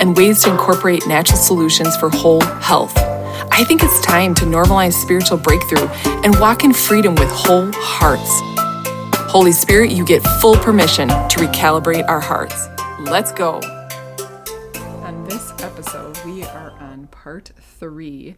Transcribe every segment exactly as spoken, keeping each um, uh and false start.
and ways to incorporate natural solutions for whole health. I think it's time to normalize spiritual breakthrough and walk in freedom with whole hearts. Holy Spirit, you get full permission to recalibrate our hearts. Let's go. On this episode, we are on part three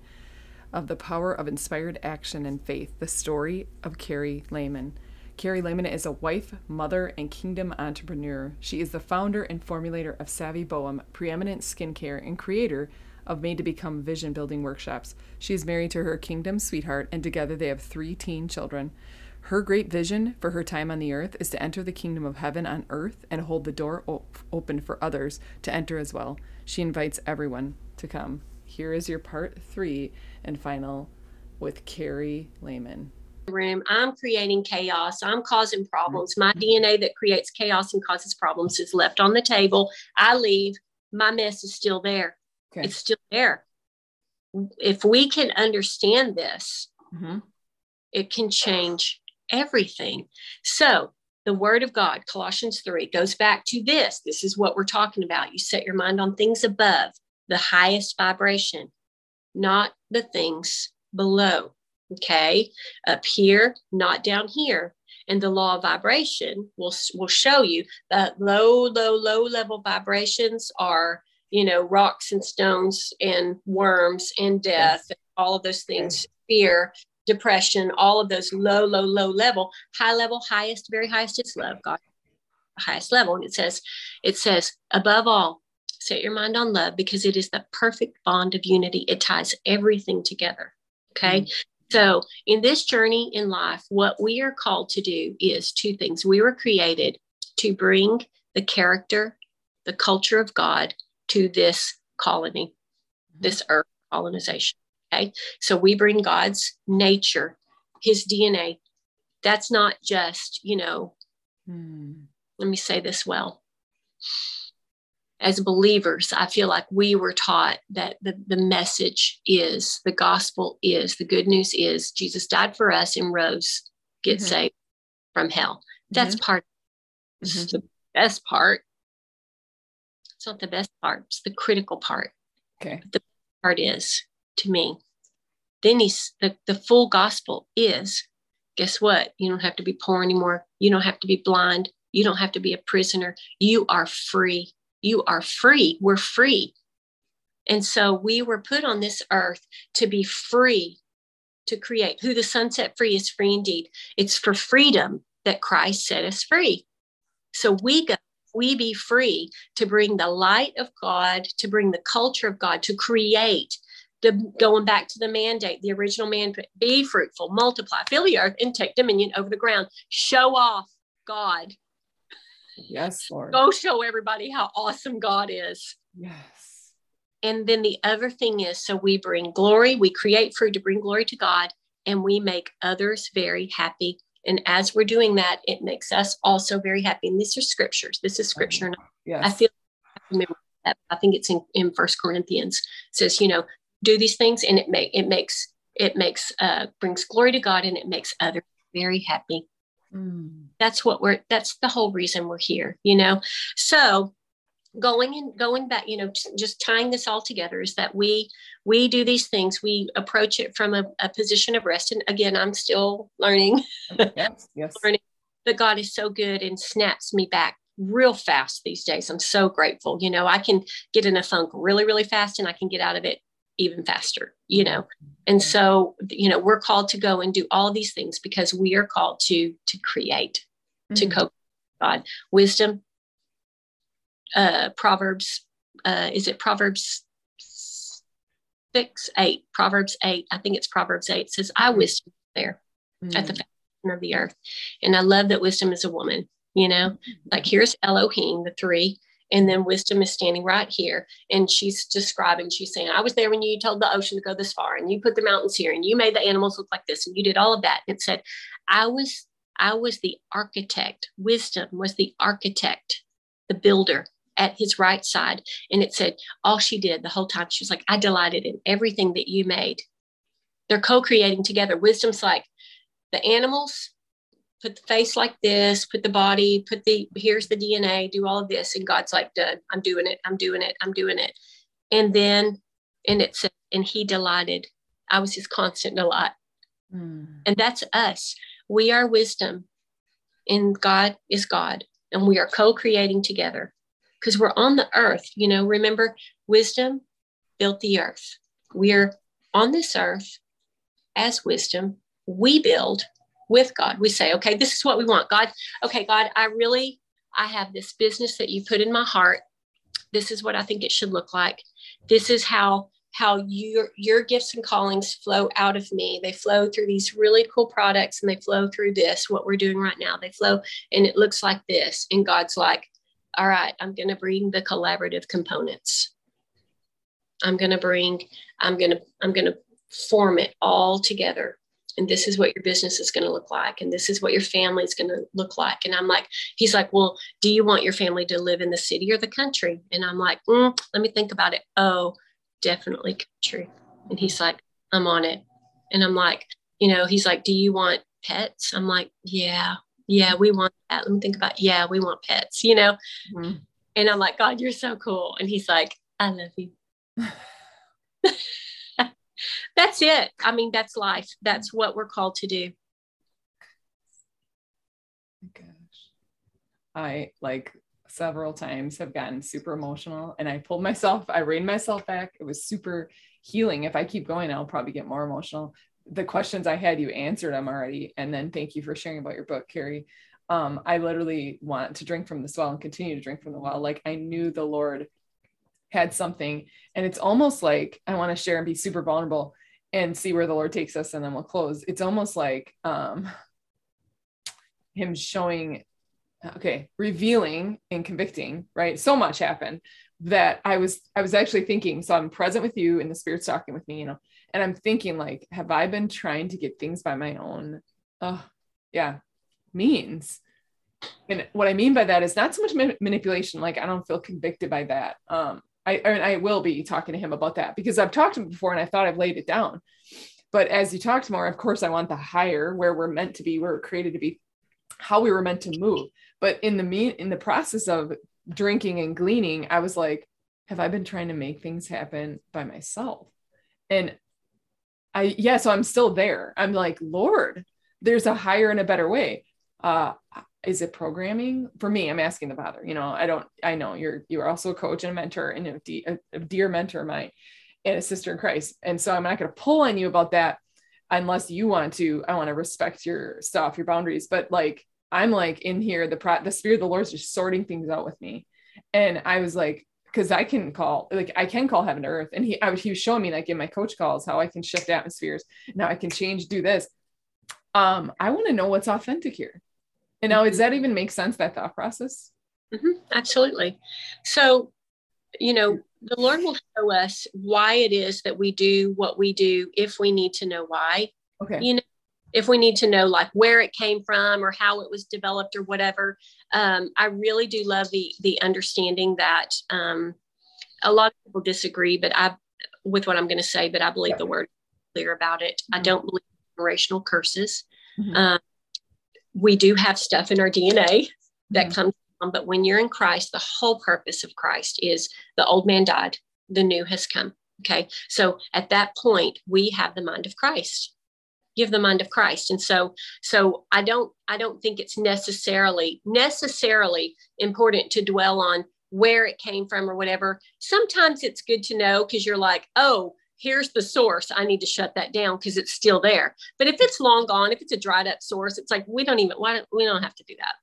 of The Power of Inspired Action and Faith, the story of Carrie Lehman. Carrie Lehman is a wife, mother, and kingdom entrepreneur. She is the founder and formulator of Savvy Boehm, preeminent skincare, and creator of Made to Become Vision Building Workshops. She is married to her kingdom sweetheart, and together they have three teen children. Her great vision for her time on the earth is to enter the kingdom of heaven on earth and hold the door op- open for others to enter as well. She invites everyone to come. Here is your part three and final with Carrie Lehman. Room. I'm creating chaos. I'm causing problems. My D N A that creates chaos and causes problems is left on the table. I leave. My mess is still there. Okay. It's still there. If we can understand this, mm-hmm. it can change everything. So the word of God, Colossians three, goes back to this. This is what we're talking about. You set your mind on things above, the highest vibration, not the things below. Okay, up here, not down here. And the law of vibration will, will show you that low, low, low level vibrations are, you know, rocks and stones and worms and death, and all of those things, fear, depression, all of those low, low, low level, high level, highest, very highest is love, God, the highest level. And it says, it says, above all, set your mind on love because it is the perfect bond of unity. It ties everything together. Okay. Mm-hmm. So in this journey in life, what we are called to do is two things. We were created to bring the character, the culture of God to this colony, this earth colonization. Okay. So we bring God's nature, his D N A. That's not just, you know, hmm. let me say this well. As believers, I feel like we were taught that the, the message is, the gospel is, the good news is Jesus died for us and rose, get mm-hmm. saved from hell. That's mm-hmm. part. It's mm-hmm. the best part. It's not the best part. It's the critical part. Okay. But the part is, to me, then he's, the, the full gospel is, guess what? You don't have to be poor anymore. You don't have to be blind. You don't have to be a prisoner. You are free. You are free. We're free. And so we were put on this earth to be free, to create. Who the Son set free is free indeed. It's for freedom that Christ set us free. So we go, we be free to bring the light of God, to bring the culture of God, to create. The, going back to the mandate, the original mandate, be fruitful, multiply, fill the earth, and take dominion over the ground. Show off God. Yes, Lord. Go show everybody how awesome God is. Yes. And then the other thing is, so we bring glory, we create fruit to bring glory to God, and we make others very happy. And as we're doing that, it makes us also very happy. And these are scriptures. This is scripture. Um, yes. I feel I remember that. I think it's in, in First Corinthians. It says, you know, do these things, and it make it makes it makes uh, brings glory to God, and it makes others very happy. Mm. That's what we're, that's the whole reason we're here, you know? So going and going back, you know, just tying this all together is that we, we do these things. We approach it from a, a position of rest. And again, I'm still learning, yes, yes. learning, but God is so good and snaps me back real fast these days. I'm so grateful. You know, I can get in a funk really, really fast, and I can get out of it even faster, you know? And so, you know, we're called to go and do all these things because we are called to, to create, mm-hmm. to co God, wisdom, uh, Proverbs, uh, is it Proverbs six, eight, Proverbs eight. I think it's Proverbs eight. It says, I wisdom there mm-hmm. at the fountain of the earth. And I love that wisdom is a woman, you know, like here's Elohim, the three, And then wisdom is standing right here. And she's describing, she's saying, I was there when you told the ocean to go this far, and you put the mountains here, and you made the animals look like this, and you did all of that. It said, I was, I was the architect. Wisdom was the architect, the builder at his right side. And it said, all she did the whole time, she was like, I delighted in everything that you made. They're co-creating together. Wisdom's like, the animals, put the face like this, put the body, put the, here's the D N A, do all of this. And God's like, Doug, I'm doing it. I'm doing it. I'm doing it. And then, and it said, and he delighted. I was his constant delight. Mm. And that's us. We are wisdom, and God is God. And we are co-creating together because we're on the earth. You know, remember, wisdom built the earth. We are on this earth as wisdom. We build with God. We say, okay, this is what we want. God, okay, God, I really, I have this business that you put in my heart. This is what I think it should look like. This is how, how your, your gifts and callings flow out of me. They flow through these really cool products, and they flow through this, what we're doing right now. They flow, and it looks like this. And God's like, all right, I'm going to bring the collaborative components. I'm going to bring, I'm going to, I'm going to form it all together. And this is what your business is going to look like. And this is what your family is going to look like. And I'm like, he's like, well, do you want your family to live in the city or the country? And I'm like, mm, let me think about it. Oh, definitely country. And he's like, I'm on it. And I'm like, you know, he's like, do you want pets? I'm like, yeah, yeah, we want that. Let me think about it. Yeah, we want pets, you know? Mm-hmm. And I'm like, God, you're so cool. And he's like, I love you. That's it. I mean, that's life. That's what we're called to do. Oh my gosh. I, like, several times have gotten super emotional, and I pulled myself, I reined myself back. It was super healing. If I keep going, I'll probably get more emotional. The questions I had, you answered them already. And then thank you for sharing about your book, Carrie. Um, I literally want to drink from this well and continue to drink from the well. Like, I knew the Lord had something, and it's almost like, I want to share and be super vulnerable and see where the Lord takes us, and then we'll close. It's almost like, um, him showing, okay, revealing and convicting, right? So much happened that I was, I was actually thinking, so I'm present with you and the Spirit's talking with me, you know, and I'm thinking, like, have I been trying to get things by my own? Oh yeah. Means. And what I mean by that is not so much ma- manipulation. Like, I don't feel convicted by that. Um, I, I mean, I will be talking to him about that because I've talked to him before and I thought I've laid it down, but as you talked more, of course I want the higher, where we're meant to be, where we're created to be, how we were meant to move. But in the mean, in the process of drinking and gleaning, I was like, have I been trying to make things happen by myself? And I, yeah, so I'm still there. I'm like, Lord, there's a higher and a better way. Uh, Is it programming for me? I'm asking the Father, you know, I don't, I know you're, you're also a coach and a mentor, and a, de- a dear mentor of mine and a sister in Christ. And so I'm not going to pull on you about that unless you want to. I want to respect your stuff, your boundaries, but like, I'm like in here, the pro- the Spirit of the Lord's just sorting things out with me. And I was like, cause I can call, like I can call heaven to earth. And he, I was, he was showing me, like, in my coach calls, how I can shift atmospheres. Now I can change, do this. Um, I want to know what's authentic here. And now, does that even make sense, that thought process? Mm-hmm, absolutely. So, you know, the Lord will show us why it is that we do what we do if we need to know why. Okay. You know, if we need to know, like, where it came from or how it was developed or whatever. Um, I really do love the the understanding that um, a lot of people disagree, but I with what I'm going to say, but I believe the Word is clear about it. Mm-hmm. I don't believe generational curses. Mm-hmm. Um, We do have stuff in our D N A that mm-hmm. comes from, but when you're in Christ, the whole purpose of Christ is the old man died, the new has come. Okay. So at that point, we have the mind of Christ. Give the mind of Christ. And so, so I don't, I don't think it's necessarily, necessarily important to dwell on where it came from or whatever. Sometimes it's good to know, because you're like, oh, here's the source. I need to shut that down because it's still there. But if it's long gone, if it's a dried up source, it's like, we don't even, why don't, we don't have to do that.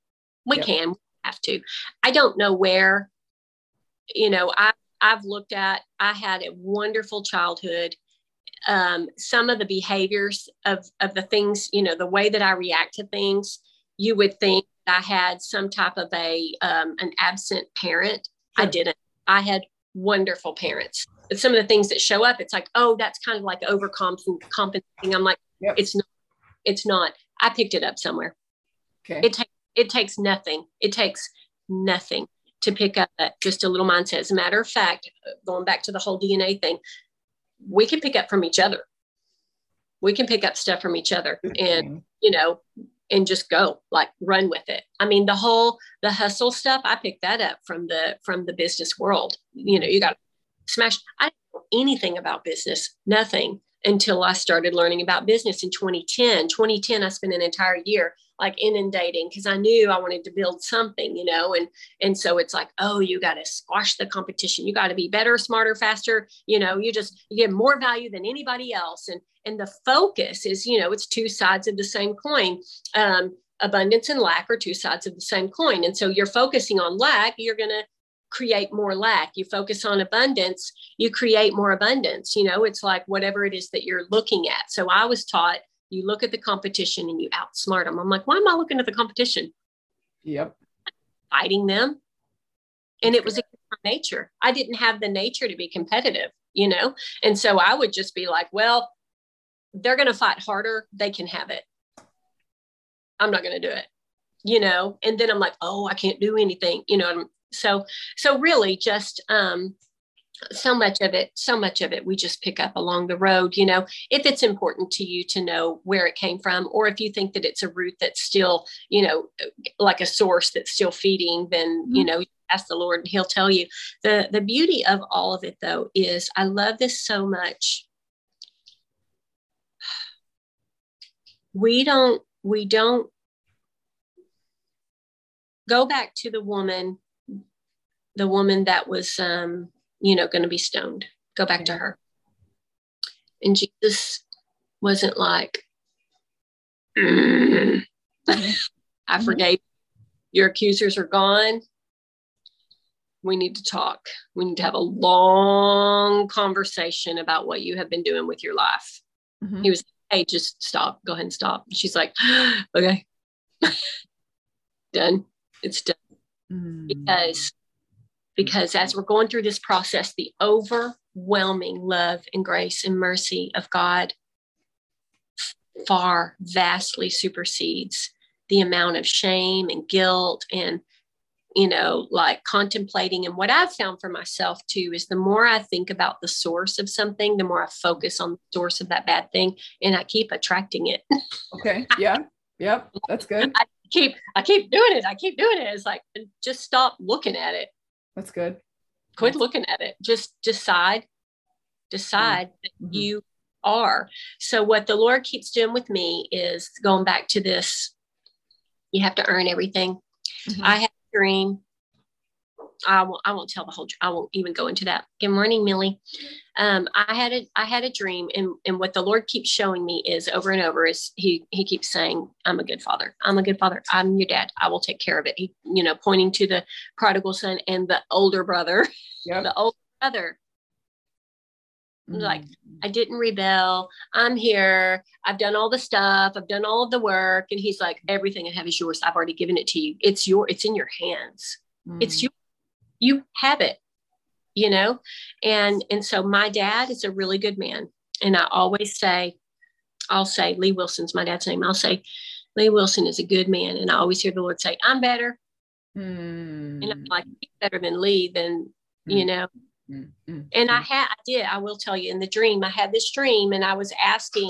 We yep. can, we have to. I don't know where, you know, I, I've looked at, I had a wonderful childhood. Um, some of the behaviors of, of the things, you know, the way that I react to things, you would think I had some type of a, um, an absent parent. Sure. I didn't. I had wonderful parents. But some of the things that show up, it's like, oh, that's kind of like overcompensating. I'm like, yep. it's not. It's not. I picked it up somewhere. Okay. It takes it takes nothing. It takes nothing to pick up just a little mindset. As a matter of fact, going back to the whole D N A thing, we can pick up from each other. We can pick up stuff from each other, and, you know, and just go, like, run with it. I mean, the whole, the hustle stuff, I picked that up from the, from the business world. You know, you got to smash. I didn't know anything about business, nothing, until I started learning about business in twenty ten. twenty ten, I spent an entire year like inundating, because I knew I wanted to build something, you know, and, and so it's like, oh, you got to squash the competition. You got to be better, smarter, faster. You know, you just, you get more value than anybody else. And, and the focus is, you know, it's two sides of the same coin. Um, abundance and lack are two sides of the same coin. And so you're focusing on lack, you're going to create more lack. You focus on abundance, you create more abundance. You know, it's like whatever it is that you're looking at. So I was taught, you look at the competition and you outsmart them. I'm like, why am I looking at the competition? Yep. Fighting them. And it was my nature. I didn't have the nature to be competitive, you know? And so I would just be like, well, they're going to fight harder. They can have it. I'm not going to do it, you know? And then I'm like, oh, I can't do anything, you know? So, so really just, um, so much of it, so much of it, we just pick up along the road, you know, if it's important to you to know where it came from, or if you think that it's a root that's still, you know, like a source that's still feeding, then, mm-hmm. you know, ask the Lord and he'll tell you. The, the beauty of all of it though, is I love this so much. We don't, we don't go back to the woman, the woman that was, um, you know, going to be stoned. Go back to her. And Jesus wasn't like, mm. mm-hmm. I forgave. Your accusers are gone. We need to talk. We need to have a long conversation about what you have been doing with your life. Mm-hmm. He was, hey, just stop. Go ahead and stop. And she's like, okay, done. It's done. Mm. Because Because as we're going through this process, the overwhelming love and grace and mercy of God far vastly supersedes the amount of shame and guilt and, you know, like contemplating. And what I've found for myself too, is the more I think about the source of something, the more I focus on the source of that bad thing, and I keep attracting it. Okay. Yeah. Yep. That's good. I keep, I keep doing it. I keep doing it. It's like, just stop looking at it. That's good. Quit looking at it. Just decide, decide mm-hmm. that you are. So what the Lord keeps doing with me is going back to this. You have to earn everything. Mm-hmm. I have a dream. I won't, I won't tell the whole, I won't even go into that. Good morning, Millie. Um, I had a, I had a dream, and, and what the Lord keeps showing me is over and over is he, he keeps saying, I'm a good father. I'm a good father. I'm your dad. I will take care of it. He, you know, pointing to the prodigal son and the older brother, yep. the older brother. Mm-hmm. Like, I didn't rebel. I'm here. I've done all the stuff. I've done all of the work. And he's like, everything I have is yours. I've already given it to you. It's your, it's in your hands. Mm-hmm. It's your, you have it, you know? And, and so my dad is a really good man. And I always say, I'll say, Lee Wilson's my dad's name. I'll say, Lee Wilson is a good man. And I always hear the Lord say, I'm better. Mm. And I'm like, he's better than Lee, then, mm. you know? Mm. Mm. And I had, I did, I will tell you in the dream, I had this dream, and I was asking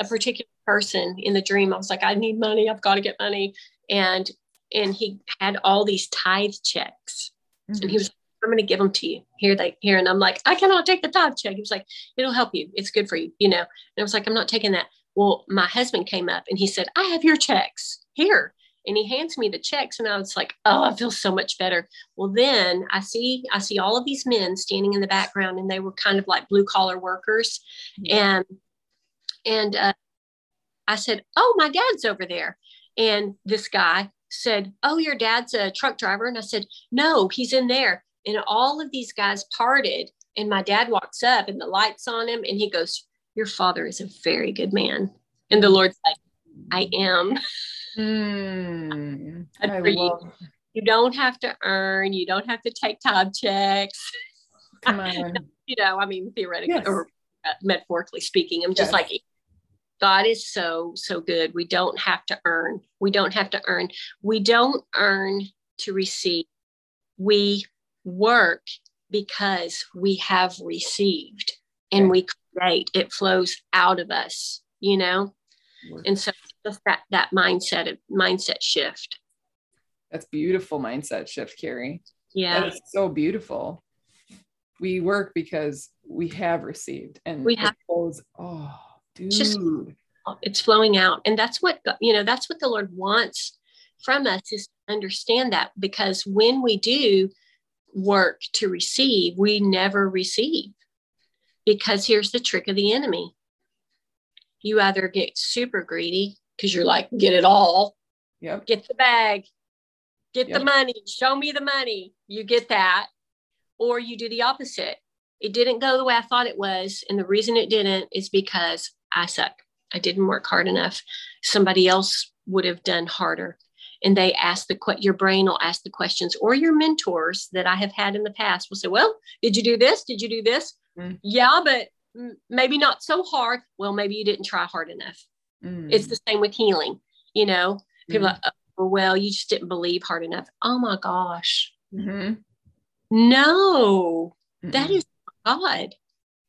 a particular person in the dream. I was like, I need money. I've got to get money. And, and he had all these tithe checks. And he was like, I'm going to give them to you. Here they here. And I'm like, I cannot take the tithe check. He was like, it'll help you. It's good for you, you know? And I was like, I'm not taking that. Well, my husband came up and he said, I have your checks here. And he hands me the checks. And I was like, oh, I feel so much better. Well, then I see, I see all of these men standing in the background, and they were kind of like blue collar workers. Yeah. And, and uh, I said, oh, my dad's over there. And this guy said, oh, your dad's a truck driver. And I said, no, he's in there. And all of these guys parted. And my dad walks up and the light's on him. And he goes, your father is a very good man. And the Lord's like, I am. Mm, I love, You don't have to earn. You don't have to take time checks. Come on. You know, I mean, theoretically, yes. or uh, metaphorically speaking, I'm just yes. like, God is so, so good. We don't have to earn. We don't have to earn. We don't earn to receive. We work because we have received and right. we create. It flows out of us, you know? Work. And so just that, that mindset, of, mindset shift. That's beautiful mindset shift, Carrie. Yeah. That is so beautiful. We work because we have received and we have, those, oh, dude. It's, just, it's flowing out. And that's what, you know, that's what the Lord wants from us, is to understand that, because when we do work to receive, we never receive, because here's the trick of the enemy. You either get super greedy because you're like, get it all, yep. get the bag, get yep. the money, show me the money. You get that. Or you do the opposite. It didn't go the way I thought it was. And the reason it didn't is because I suck. I didn't work hard enough. Somebody else would have done harder. And they ask the question, your brain will ask the questions, or your mentors that I have had in the past will say, well, did you do this? Did you do this? Mm. Yeah, but maybe not so hard. Well, maybe you didn't try hard enough. Mm. It's the same with healing. You know, people mm. are like, oh, well, you just didn't believe hard enough. Oh my gosh. Mm-hmm. No, mm-mm. that is not God.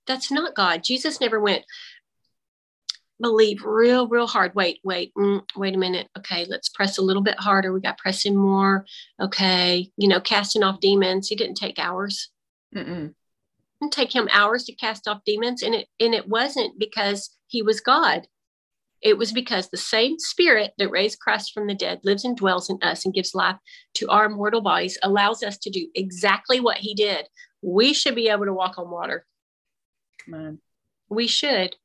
That's not God. Jesus never went, believe real, real hard. Wait, wait, mm, wait a minute. Okay, let's press a little bit harder. We got pressing more. Okay, you know, casting off demons. He didn't take hours. Mm-mm. It didn't take him hours to cast off demons. And it, and it wasn't because he was God. It was because the same spirit that raised Christ from the dead lives and dwells in us and gives life to our mortal bodies, allows us to do exactly what he did. We should be able to walk on water. Come on. We should.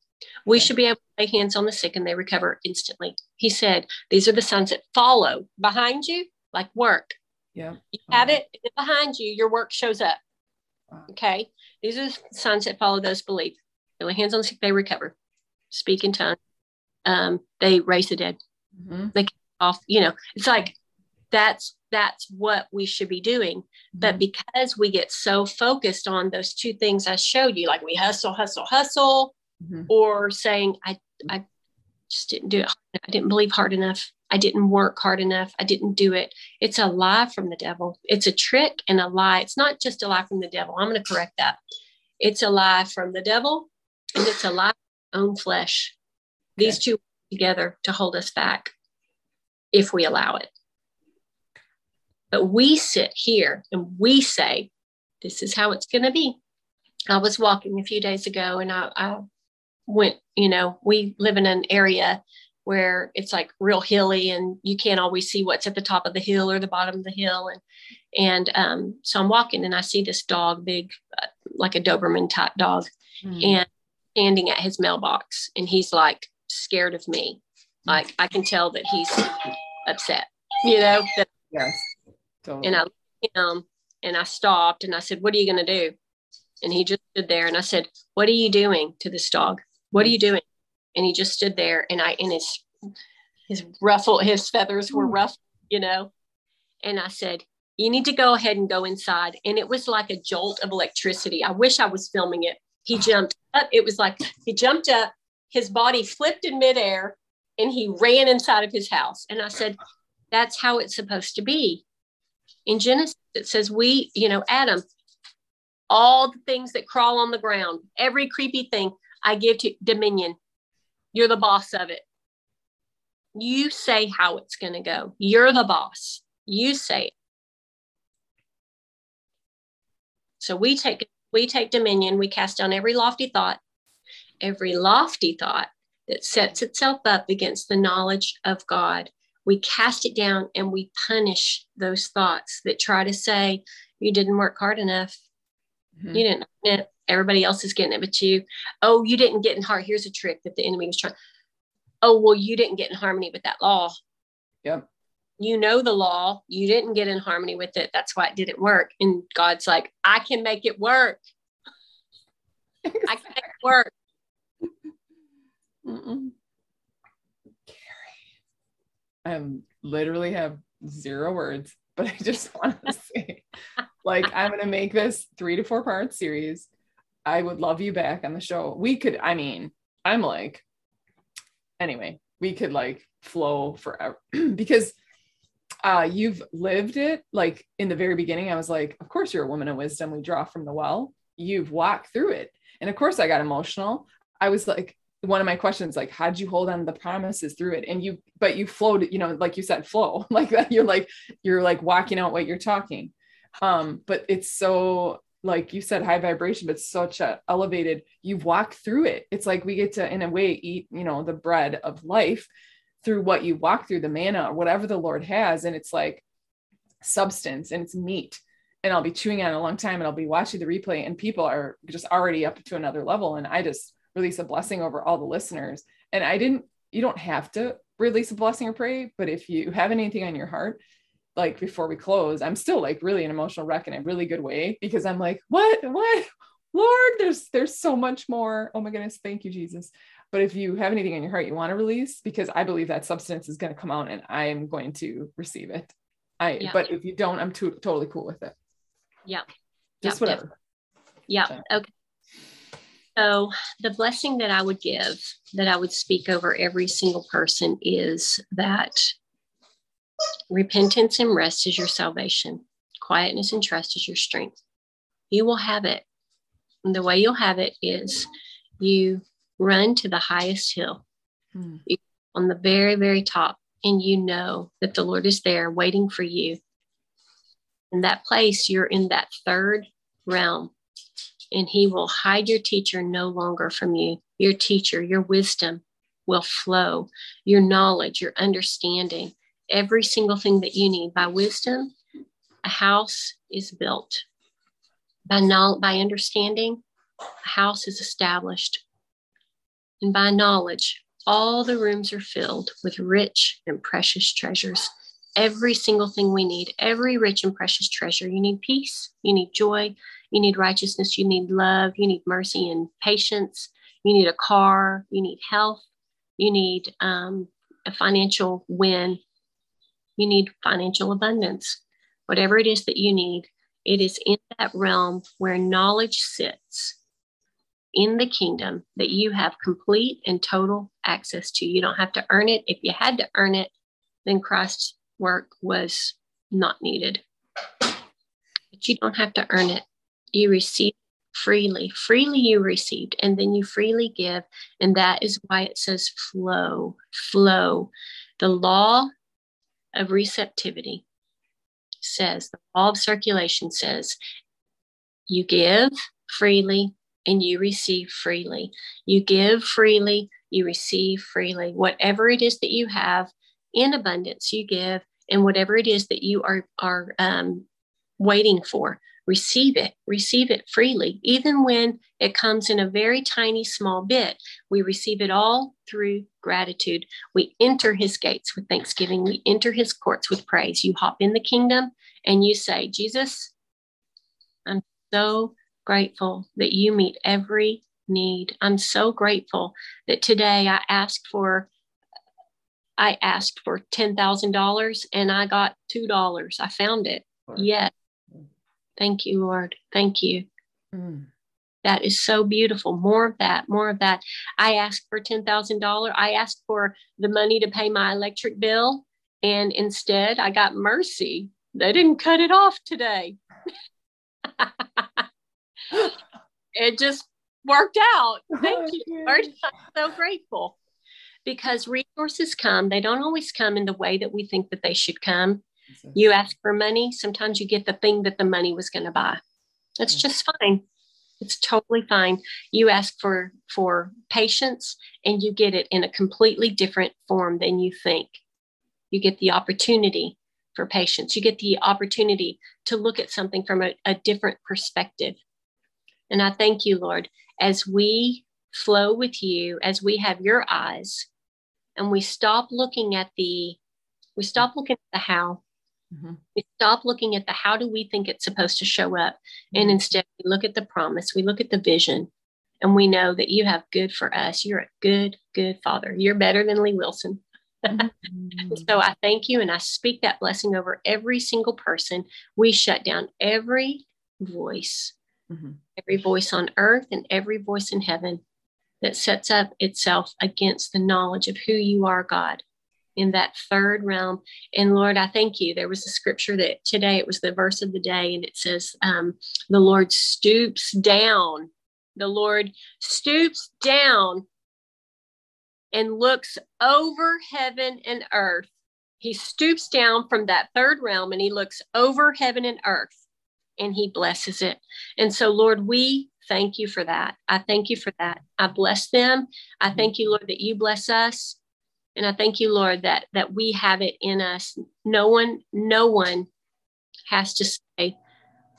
We okay. should be able to lay hands on the sick and they recover instantly. He said, these are the signs that follow behind you, like work. Yeah. You have wow. it behind you. Your work shows up. Wow. Okay. These are the signs that follow those belief. They lay hands on the sick, they recover. Speak in tongues. Um, they raise the dead. Mm-hmm. They get off, you know, it's like, that's, that's what we should be doing. Mm-hmm. But because we get so focused on those two things I showed you, like we hustle, hustle, hustle, mm-hmm. or saying, I, I just didn't do it. I didn't believe hard enough. I didn't work hard enough. I didn't do it. It's a lie from the devil. It's a trick and a lie. It's not just a lie from the devil. I'm going to correct that. It's a lie from the devil, and it's a lie from our own flesh. These okay. two together to hold us back if we allow it. But we sit here and we say, this is how it's going to be. I was walking a few days ago and I, I went, you know, we live in an area where it's like real hilly and you can't always see what's at the top of the hill or the bottom of the hill. And, and um, so I'm walking and I see this dog, big, uh, like a Doberman type dog, mm. and standing at his mailbox. And he's like, scared of me. Like I can tell that he's upset, you know, that, yes, totally. And I looked at him and I stopped and I said, what are you going to do? And he just stood there and I said, what are you doing to this dog? What are you doing? And he just stood there and I, and his, his ruffle, his feathers were ruffled, you know? And I said, you need to go ahead and go inside. And it was like a jolt of electricity. I wish I was filming it. He jumped up. It was like, he jumped up. His body flipped in midair and he ran inside of his house. And I said, that's how it's supposed to be. In Genesis, it says, we, you know, Adam, all the things that crawl on the ground, every creepy thing, I give to dominion. You're the boss of it. You say how it's going to go. You're the boss. You say it. So we take, we take dominion. We cast down every lofty thought. Every lofty thought that sets itself up against the knowledge of God, we cast it down and we punish those thoughts that try to say, you didn't work hard enough. Mm-hmm. You didn't earn it. Everybody else is getting it but you. Oh, you didn't get in heart. Here's a trick that the enemy was trying. Oh, well, you didn't get in harmony with that law. Yep. You know the law. You didn't get in harmony with it. That's why it didn't work. And God's like, I can make it work. I can make it work. Mm-mm. Carrie, I literally have zero words but I just want to say, like, I'm going to make this three to four part series. I would love you back on the show. We could, I mean, I'm like, anyway, we could like flow forever because uh, you've lived it. Like in the very beginning, I was like, of course you're a woman of wisdom. We draw from the well. You've walked through it. And of course I got emotional. I was like, one of my questions, like, how'd you hold on to the promises through it? And you, but you flowed, you know, like you said, flow like that. You're like, you're like walking out what you're talking. Um, but it's so, like you said, high vibration, but such a elevated, you walk through it. It's like, we get to, in a way, eat, you know, the bread of life through what you walk through, the manna or whatever the Lord has. And it's like substance and it's meat. And I'll be chewing on it a long time and I'll be watching the replay and people are just already up to another level. And I just release a blessing over all the listeners. And I didn't, you don't have to release a blessing or pray, but if you have anything on your heart, like before we close, I'm still like really an emotional wreck in a really good way because I'm like, what, what, Lord, there's, there's so much more. Oh my goodness. Thank you, Jesus. But if you have anything on your heart you want to release, because I believe that substance is going to come out and I am going to receive it. I, yeah. But if you don't, I'm too, totally cool with it. Yeah. Just yeah, whatever. Yeah. So. Okay. So the blessing that I would give, that I would speak over every single person is that repentance and rest is your salvation. Quietness and trust is your strength. You will have it. And the way you'll have it is you run to the highest hill hmm. on the very, very top. And you know that the Lord is there waiting for you. In that place, you're in that third realm, and he will hide your teacher no longer from you. Your teacher, your wisdom will flow, your knowledge, your understanding, every single thing that you need. By wisdom, a house is built. By knowledge, by understanding, a house is established. And by knowledge, all the rooms are filled with rich and precious treasures. Every single thing we need, every rich and precious treasure. You need peace, you need joy, you need righteousness, you need love, you need mercy and patience, you need a car, you need health, you need um, a financial win, you need financial abundance. Whatever it is that you need, it is in that realm where knowledge sits in the kingdom that you have complete and total access to. You don't have to earn it. If you had to earn it, then Christ's work was not needed. But you don't have to earn it. You receive freely. Freely you received, and then you freely give. And that is why it says flow, flow. The law of receptivity says, the law of circulation says, you give freely and you receive freely. You give freely, you receive freely. Whatever it is that you have, in abundance, you give, and whatever it is that you are are um, waiting for, receive it. Receive it freely, even when it comes in a very tiny, small bit. We receive it all through gratitude. We enter his gates with thanksgiving. We enter his courts with praise. You hop in the kingdom and you say, Jesus, I'm so grateful that you meet every need. I'm so grateful that today I asked for I asked for ten thousand dollars and I got two dollars. I found it. Yes. Thank you, Lord. Thank you. Mm. That is so beautiful. More of that, more of that. I asked for ten thousand dollars. I asked for the money to pay my electric bill. And instead I got mercy. They didn't cut it off today. It just worked out. Thank you, Lord. I'm so grateful. Because resources come, they don't always come in the way that we think that they should come. You ask for money, sometimes you get the thing that the money was going to buy. That's just fine. It's totally fine. You ask for, for patience and you get it in a completely different form than you think. You get the opportunity for patience. You get the opportunity to look at something from a, a different perspective. And I thank you, Lord, as we flow with you, as we have your eyes, and we stop looking at the, we stop looking at the how. Mm-hmm. We stop looking at the how do we think it's supposed to show up. Mm-hmm. And instead we look at the promise, we look at the vision, and we know that you have good for us. You're a good, good father. You're better than Lee Wilson. Mm-hmm. So I thank you and I speak that blessing over every single person. We shut down every voice, mm-hmm. every voice on earth and every voice in heaven that sets up itself against the knowledge of who you are, God, in that third realm. And Lord, I thank you. There was a scripture that today, it was the verse of the day, and it says, um, the Lord stoops down. The Lord stoops down and looks over heaven and earth. He stoops down from that third realm and he looks over heaven and earth and he blesses it. And so, Lord, we thank you for that. I thank you for that. I bless them. I thank you, Lord, that you bless us. And I thank you, Lord, that that we have it in us. No one, no one has to say,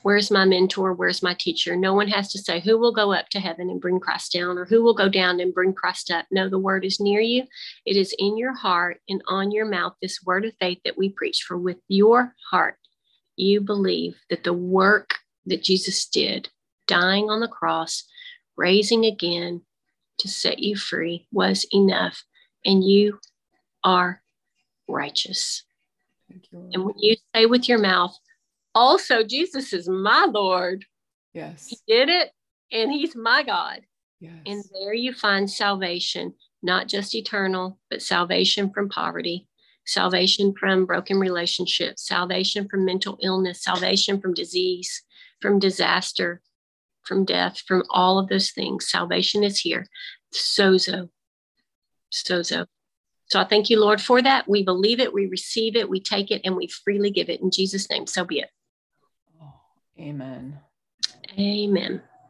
where's my mentor? Where's my teacher? No one has to say, who will go up to heaven and bring Christ down, or who will go down and bring Christ up? No, the word is near you. It is in your heart and on your mouth, this word of faith that we preach. For with your heart, you believe that the work that Jesus did, dying on the cross, raising again to set you free, was enough. And you are righteous. Thank you, Lord. And when you say with your mouth, also Jesus is my Lord. Yes. He did it, and he's my God. Yes. And there you find salvation, not just eternal, but salvation from poverty, salvation from broken relationships, salvation from mental illness, salvation from disease, from disaster, from death, from all of those things. Salvation is here. Sozo. So, so, so I thank you, Lord, for that. We believe it, we receive it, we take it, and we freely give it in Jesus' name. So be it. Oh, amen. Amen.